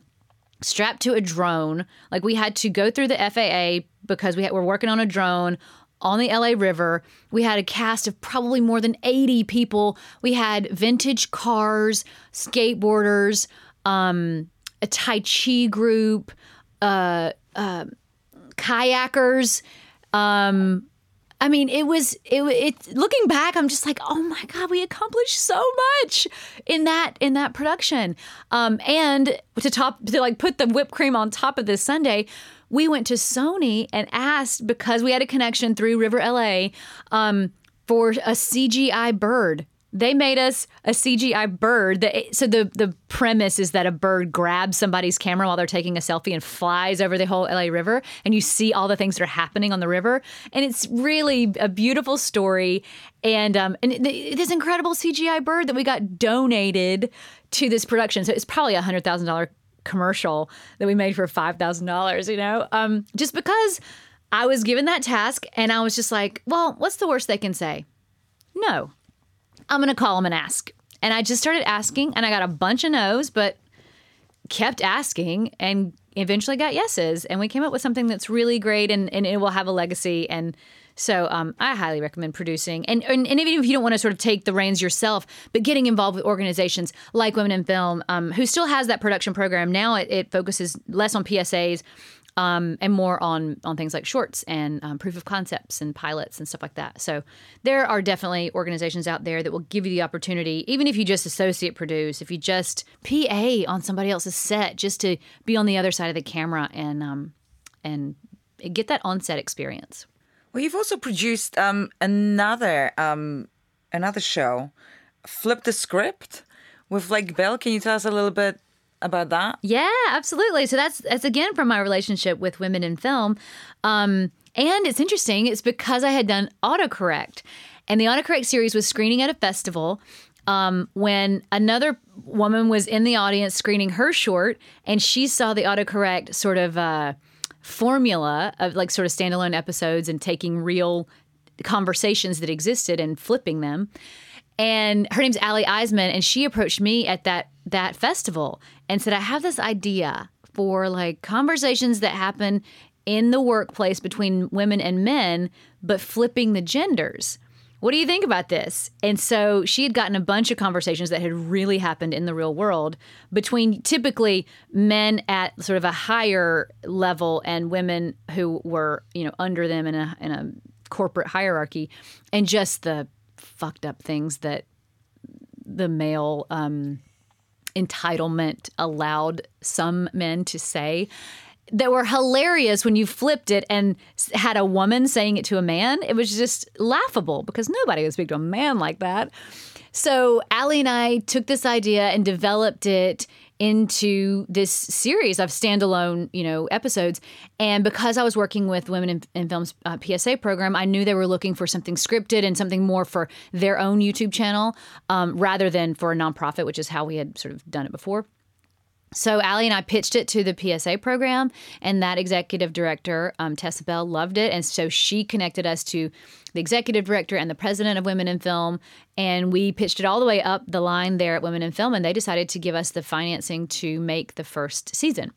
strapped to a drone. Like, we had to go through the FAA because we're working on a drone on the LA River. We had a cast of probably more than 80 people. We had vintage cars, skateboarders, a Tai Chi group, kayakers. I mean, it was looking back, I'm just like, oh my God, we accomplished so much in that production. And to put the whipped cream on top of this sundae, we went to Sony and asked, because we had a connection through River LA, for a CGI bird. They made us a CGI bird. So the premise is that a bird grabs somebody's camera while they're taking a selfie and flies over the whole LA River. And you see all the things that are happening on the river. And it's really a beautiful story. And this incredible CGI bird that we got donated to this production. So it's probably a $100,000 commercial that we made for $5,000, you know, just because I was given that task and I was just like, well, what's the worst they can say? No. I'm going to call them and ask. And I just started asking and I got a bunch of no's, but kept asking and eventually got yeses. And we came up with something that's really great and it will have a legacy. And so I highly recommend producing. And even if you don't want to sort of take the reins yourself, but getting involved with organizations like Women in Film, who still has that production program. Now it focuses less on PSAs And more on things like shorts and proof of concepts and pilots and stuff like that. So there are definitely organizations out there that will give you the opportunity, even if you just associate produce, if you just PA on somebody else's set, just to be on the other side of the camera and get that on-set experience. Well, you've also produced another show, Flip the Script, with Lake Bell. Can you tell us a little bit about that? Yeah, absolutely. So that's again from my relationship with Women in Film. And it's interesting. It's because I had done Autocorrect. And the Autocorrect series was screening at a festival when another woman was in the audience screening her short. And she saw the Autocorrect sort of formula of like sort of standalone episodes and taking real conversations that existed and flipping them. And her name's Allie Eisman, and she approached me at that festival and said, I have this idea for like conversations that happen in the workplace between women and men, but flipping the genders. What do you think about this? And so she had gotten a bunch of conversations that had really happened in the real world between typically men at sort of a higher level and women who were, you know, under them in a corporate hierarchy, and just the fucked up things that the male entitlement allowed some men to say that were hilarious when you flipped it and had a woman saying it to a man. It was just laughable because nobody would speak to a man like that. So Allie and I took this idea and developed it into this series of standalone, you know, episodes. And because I was working with Women in Film's PSA program, I knew they were looking for something scripted and something more for their own YouTube channel rather than for a nonprofit, which is how we had sort of done it before. So Allie and I pitched it to the PSA program, and that executive director, Tessa Bell, loved it. And so she connected us to the executive director and the president of Women in Film. And we pitched it all the way up the line there at Women in Film, and they decided to give us the financing to make the first season.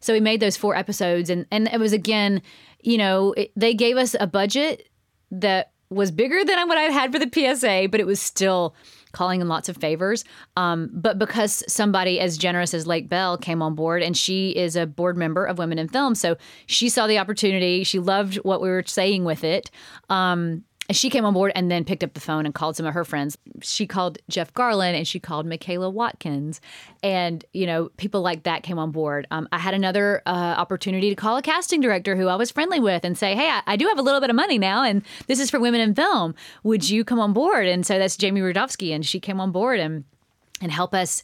So we made those 4 episodes, and it was, again, you know, they gave us a budget that was bigger than what I had for the PSA, but it was still calling in lots of favors. But because somebody as generous as Lake Bell came on board, and she is a board member of Women in Film, so she saw the opportunity. She loved what we were saying with it. And she came on board and then picked up the phone and called some of her friends. She called Jeff Garland and she called Michaela Watkins. And, you know, people like that came on board. I had another opportunity to call a casting director who I was friendly with and say, hey, I do have a little bit of money now, and this is for Women in Film. Would you come on board? And so that's Jamie Rudowski. And she came on board and help us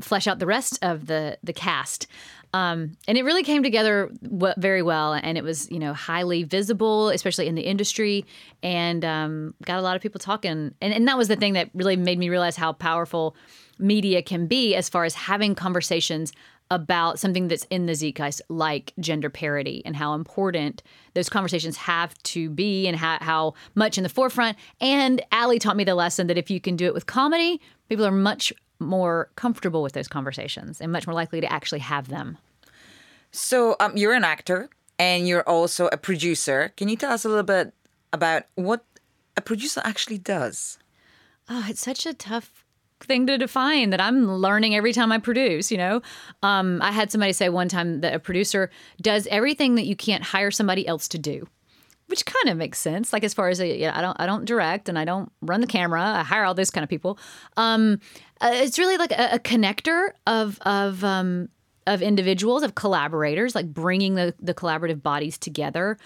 flesh out the rest of the cast. And it really came together very well, and it was, you know, highly visible, especially in the industry, and got a lot of people talking. And that was the thing that really made me realize how powerful media can be as far as having conversations about something that's in the zeitgeist, like gender parity, and how important those conversations have to be and how much in the forefront. And Allie taught me the lesson that if you can do it with comedy, people are much more comfortable with those conversations and much more likely to actually have them. So you're an actor and you're also a producer. Can you tell us a little bit about what a producer actually does? Oh, it's such a tough thing to define that I'm learning every time I produce, you know. I had somebody say one time that a producer does everything that you can't hire somebody else to do, which kind of makes sense. Like, as far as, yeah, I don't direct and I don't run the camera. I hire all those kind of people. It's really like a connector of individuals, of collaborators, like bringing the collaborative bodies together.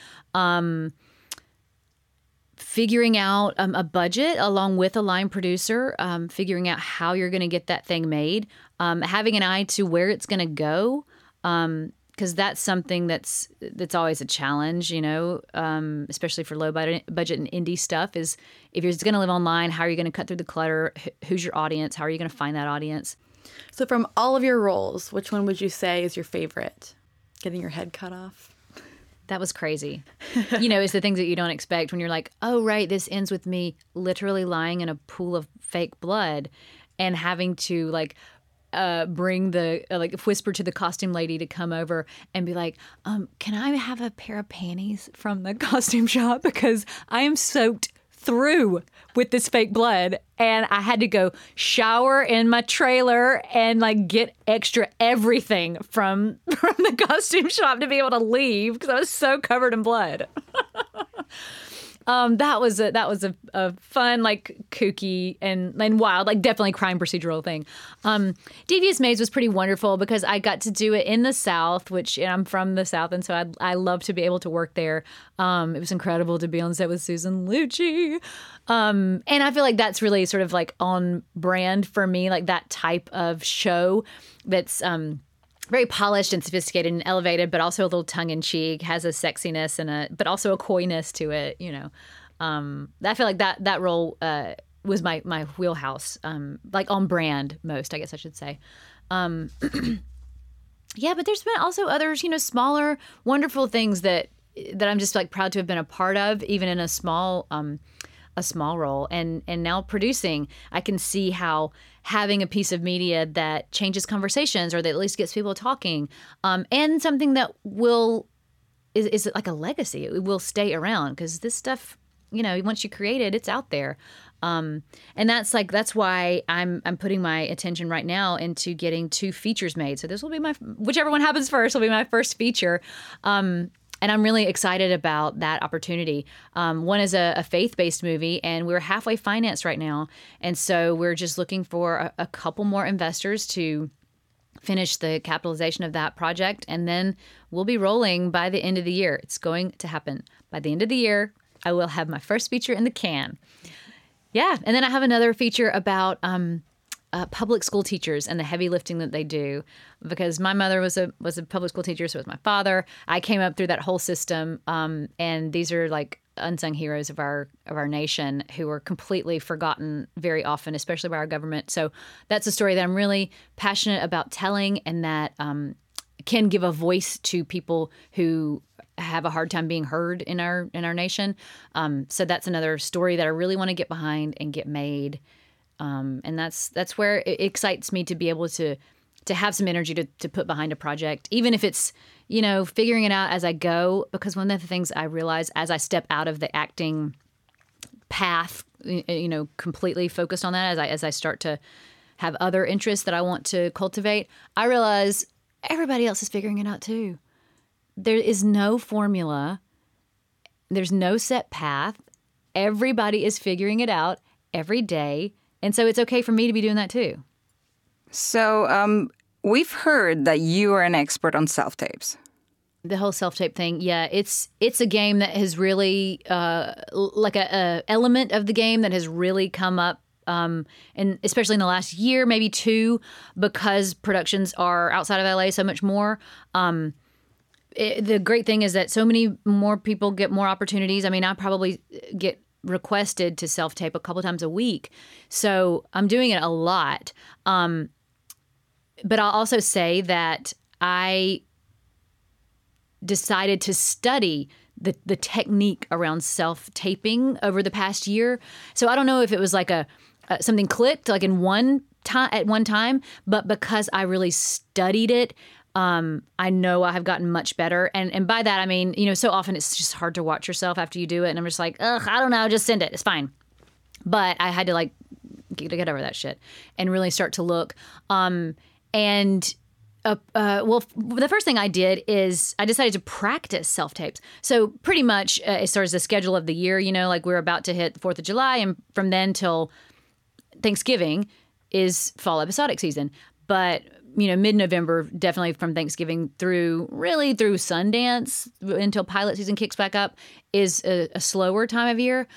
Figuring out a budget along with a line producer, figuring out how you're going to get that thing made, having an eye to where it's going to go, because that's something that's always a challenge, you know, especially for low budget and indie stuff, is if you're just going to live online, how are you going to cut through the clutter? Who's your audience? How are you going to find that audience? So from all of your roles, which one would you say is your favorite? Getting your head cut off? That was crazy. You know, it's the things that you don't expect when you're like, oh, right, this ends with me literally lying in a pool of fake blood and having to, like, bring the whisper to the costume lady to come over and be like, can I have a pair of panties from the costume shop because I am soaked through with this fake blood, and I had to go shower in my trailer and like get extra everything from the costume shop to be able to leave because I was so covered in blood. That was a fun, like, kooky and wild, like, definitely crime procedural thing. Devious Maids was pretty wonderful because I got to do it in the South, which, and I'm from the South, and so I love to be able to work there. It was incredible to be on set with Susan Lucci. And I feel like that's really sort of, like, on brand for me, like, that type of show that's very polished and sophisticated and elevated, but also a little tongue-in-cheek, has a sexiness but also a coyness to it, you know. I feel like that role was my wheelhouse, like on brand most, I guess I should say. Yeah, but there's been also others, you know, smaller, wonderful things that I'm just like proud to have been a part of, even in a small role, and now producing, I can see how having a piece of media that changes conversations or that at least gets people talking, and something that is like a legacy. It will stay around because this stuff, you know, once you create it, it's out there. And that's why I'm putting my attention right now into getting 2 features made. So this will be whichever one happens first will be my first feature. And I'm really excited about that opportunity. One is a faith-based movie, and we're halfway financed right now. And so we're just looking for a couple more investors to finish the capitalization of that project. And then we'll be rolling by the end of the year. It's going to happen. By the end of the year, I will have my first feature in the can. Yeah. And then I have another feature about public school teachers and the heavy lifting that they do, because my mother was a public school teacher, so was my father. I came up through that whole system, and these are like unsung heroes of our nation who are completely forgotten very often, especially by our government. So that's a story that I'm really passionate about telling, and that can give a voice to people who have a hard time being heard in our nation. So that's another story that I really want to get behind and get made. And that's where it excites me to be able to have some energy to put behind a project, even if it's, you know, figuring it out as I go. Because one of the things I realize as I step out of the acting path, you know, completely focused on that, as I start to have other interests that I want to cultivate, I realize everybody else is figuring it out too. There is no formula. There's no set path. Everybody is figuring it out every day. And so it's okay for me to be doing that too. So we've heard that you are an expert on self-tapes. The whole self-tape thing, yeah. It's a game that has really, like a element of the game that has really come up, and especially in the last year, maybe 2, because productions are outside of LA so much more. The great thing is that so many more people get more opportunities. I mean, I probably get requested to self-tape a couple times a week. So I'm doing it a lot. But I'll also say that I decided to study the technique around self-taping over the past year. So I don't know if it was like something clicked like at one time, but because I really studied it, I know I have gotten much better. And by that, I mean, you know, so often it's just hard to watch yourself after you do it. And I'm just like, ugh, I don't know, just send it. It's fine. But I had to like get over that shit and really start to look. The first thing I did is I decided to practice self-tapes. So pretty much as far as the schedule of the year, you know, like we're about to hit the 4th of July. And from then till Thanksgiving is fall episodic season. But you know, mid-November, definitely from Thanksgiving through Sundance until pilot season kicks back up, is a slower time of year.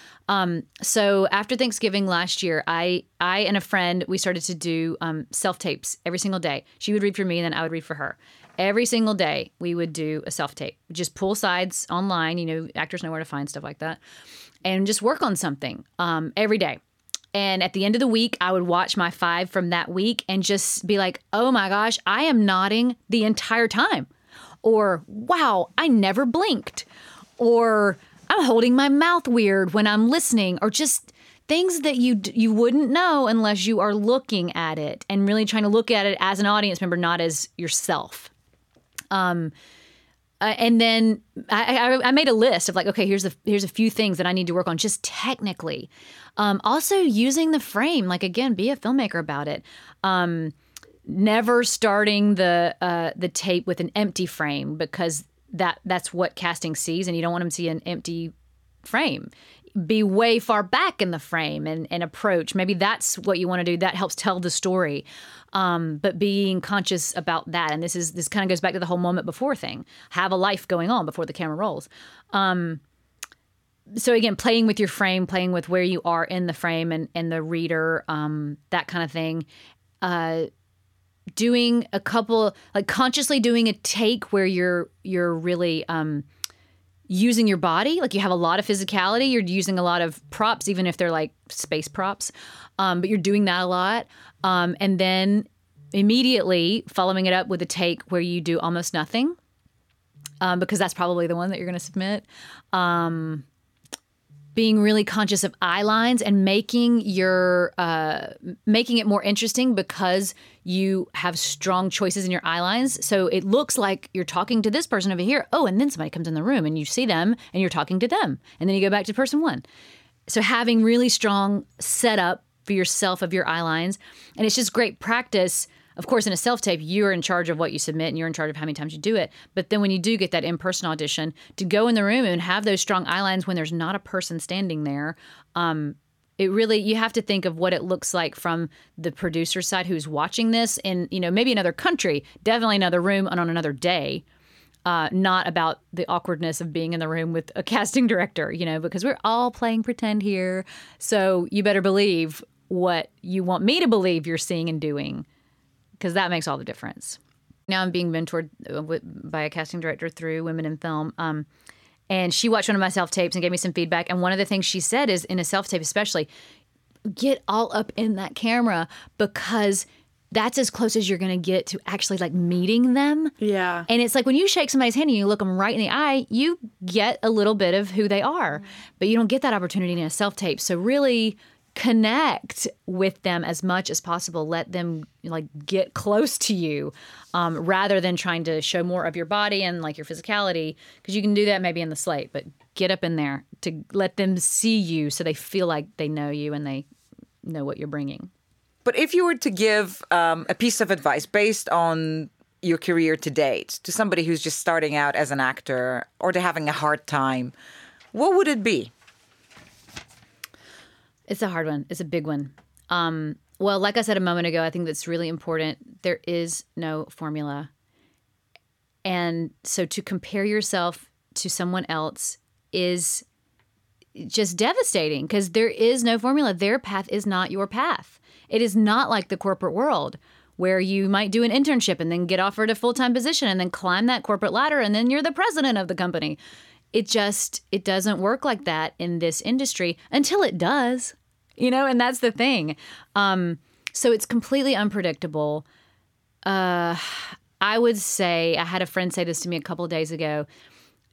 So after Thanksgiving last year, I and a friend, we started to do self-tapes every single day. She would read for me and then I would read for her. Every single day we would do a self-tape. Just pull sides online, you know, actors know where to find stuff like that. And just work on something every day. And at the end of the week, I would watch my 5 from that week and just be like, oh my gosh, I am nodding the entire time. Or, wow, I never blinked. Or, I'm holding my mouth weird when I'm listening. Or just things that you wouldn't know unless you are looking at it and really trying to look at it as an audience member, not as yourself. And then I made a list of like, okay, here's a few things that I need to work on just technically. Also using the frame, like again, be a filmmaker about it. Never starting the tape with an empty frame because that's what casting sees, and you don't want them to see an empty frame. Be way far back in the frame and approach. Maybe that's what you want to do. That helps tell the story. But being conscious about that. And this kind of goes back to the whole moment before thing. Have a life going on before the camera rolls. So again, playing with your frame, playing with where you are in the frame and the reader, that kind of thing. Doing a couple, like consciously doing a take where you're really using your body, like you have a lot of physicality, you're using a lot of props, even if they're like space props, but you're doing that a lot. And then immediately following it up with a take where you do almost nothing, because that's probably the one that you're going to submit. Being really conscious of eye lines and making it more interesting because you have strong choices in your eye lines. So it looks like you're talking to this person over here. Oh, and then somebody comes in the room and you see them and you're talking to them. And then you go back to person one. So having really strong setup for yourself of your eye lines. And it's just great practice. Of course, in a self-tape, you're in charge of what you submit and you're in charge of how many times you do it. But then when you do get that in-person audition, to go in the room and have those strong eye lines when there's not a person standing there, you have to think of what it looks like from the producer side who's watching this in, maybe another country, definitely another room and on another day. Not about the awkwardness of being in the room with a casting director, because we're all playing pretend here. So you better believe what you want me to believe you're seeing and doing, because that makes all the difference. Now I'm being mentored by a casting director through Women in Film. And she watched one of my self-tapes and gave me some feedback. And one of the things she said is, in a self-tape especially, get all up in that camera because that's as close as you're going to get to actually like meeting them. Yeah. And it's like when you shake somebody's hand and you look them right in the eye, you get a little bit of who they are. Mm-hmm. But you don't get that opportunity in a self-tape. So really connect with them as much as possible. Let them like get close to you, rather than trying to show more of your body and like your physicality, because you can do that maybe in the slate, but get up in there to let them see you so they feel like they know you and they know what you're bringing. But if you were to give a piece of advice based on your career to date to somebody who's just starting out as an actor or they're having a hard time, what would it be? It's a hard one. It's a big one. Well, like I said a moment ago, I think that's really important. There is no formula. And so to compare yourself to someone else is just devastating because there is no formula. Their path is not your path. It is not like the corporate world where you might do an internship and then get offered a full-time position and then climb that corporate ladder and then you're the president of the company. It doesn't work like that in this industry until it does, and that's the thing. So it's completely unpredictable. I would say, I had a friend say this to me a couple of days ago,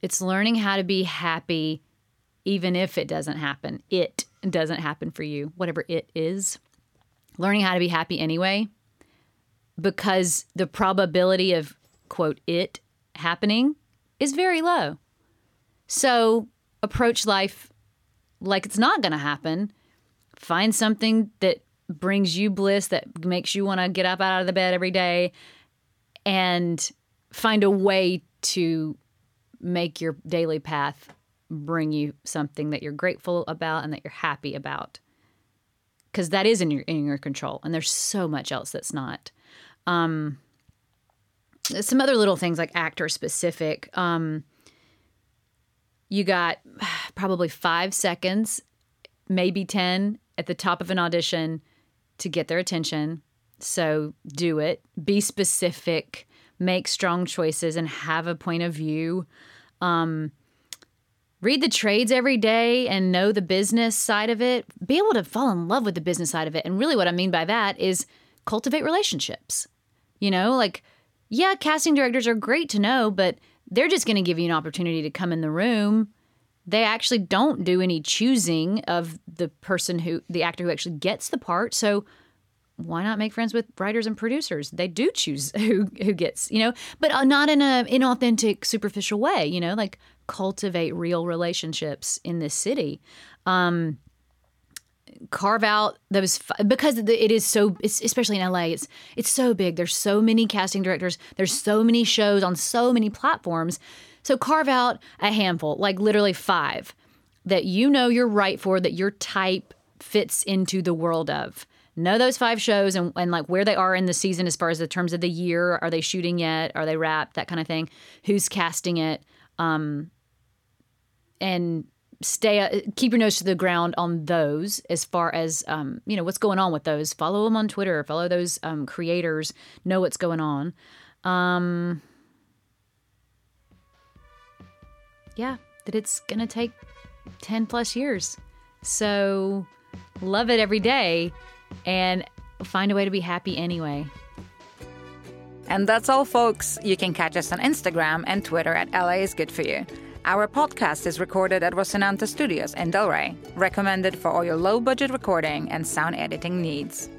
it's learning how to be happy even if it doesn't happen. It doesn't happen for you, whatever it is. Learning how to be happy anyway, because the probability of, quote, it happening is very low. So approach life like it's not going to happen. Find something that brings you bliss, that makes you want to get up out of the bed every day, and find a way to make your daily path bring you something that you're grateful about and that you're happy about. Because that is in your control, and there's so much else that's not. Some other little things like actor-specific. You got probably 5 seconds, maybe 10 at the top of an audition to get their attention. So do it. Be specific. Make strong choices and have a point of view. Read the trades every day and know the business side of it. Be able to fall in love with the business side of it. And really what I mean by that is cultivate relationships. Casting directors are great to know, but they're just going to give you an opportunity to come in the room. They actually don't do any choosing of the actor who actually gets the part. So why not make friends with writers and producers? They do choose who gets, you know, but not in an inauthentic, superficial way, you know, like cultivate real relationships in this city. Carve out those, because it is so, it's, especially in LA, it's so big. There's so many casting directors. There's so many shows on so many platforms. So carve out a handful, like literally 5 that you know you're right for, that your type fits into the world of. Know those 5 shows and like where they are in the season as far as the terms of the year. Are they shooting yet? Are they wrapped? That kind of thing. Who's casting it? And keep your nose to the ground on those as far as, you know, what's going on with those. Follow them on Twitter. Follow those creators. Know what's going on. Yeah, that it's going to take 10 plus years. So love it every day. And find a way to be happy anyway. And that's all, folks. You can catch us on Instagram and Twitter at LA is Good For You. Our podcast is recorded at Rocinante Studios in Delray. Recommended for all your low-budget recording and sound editing needs.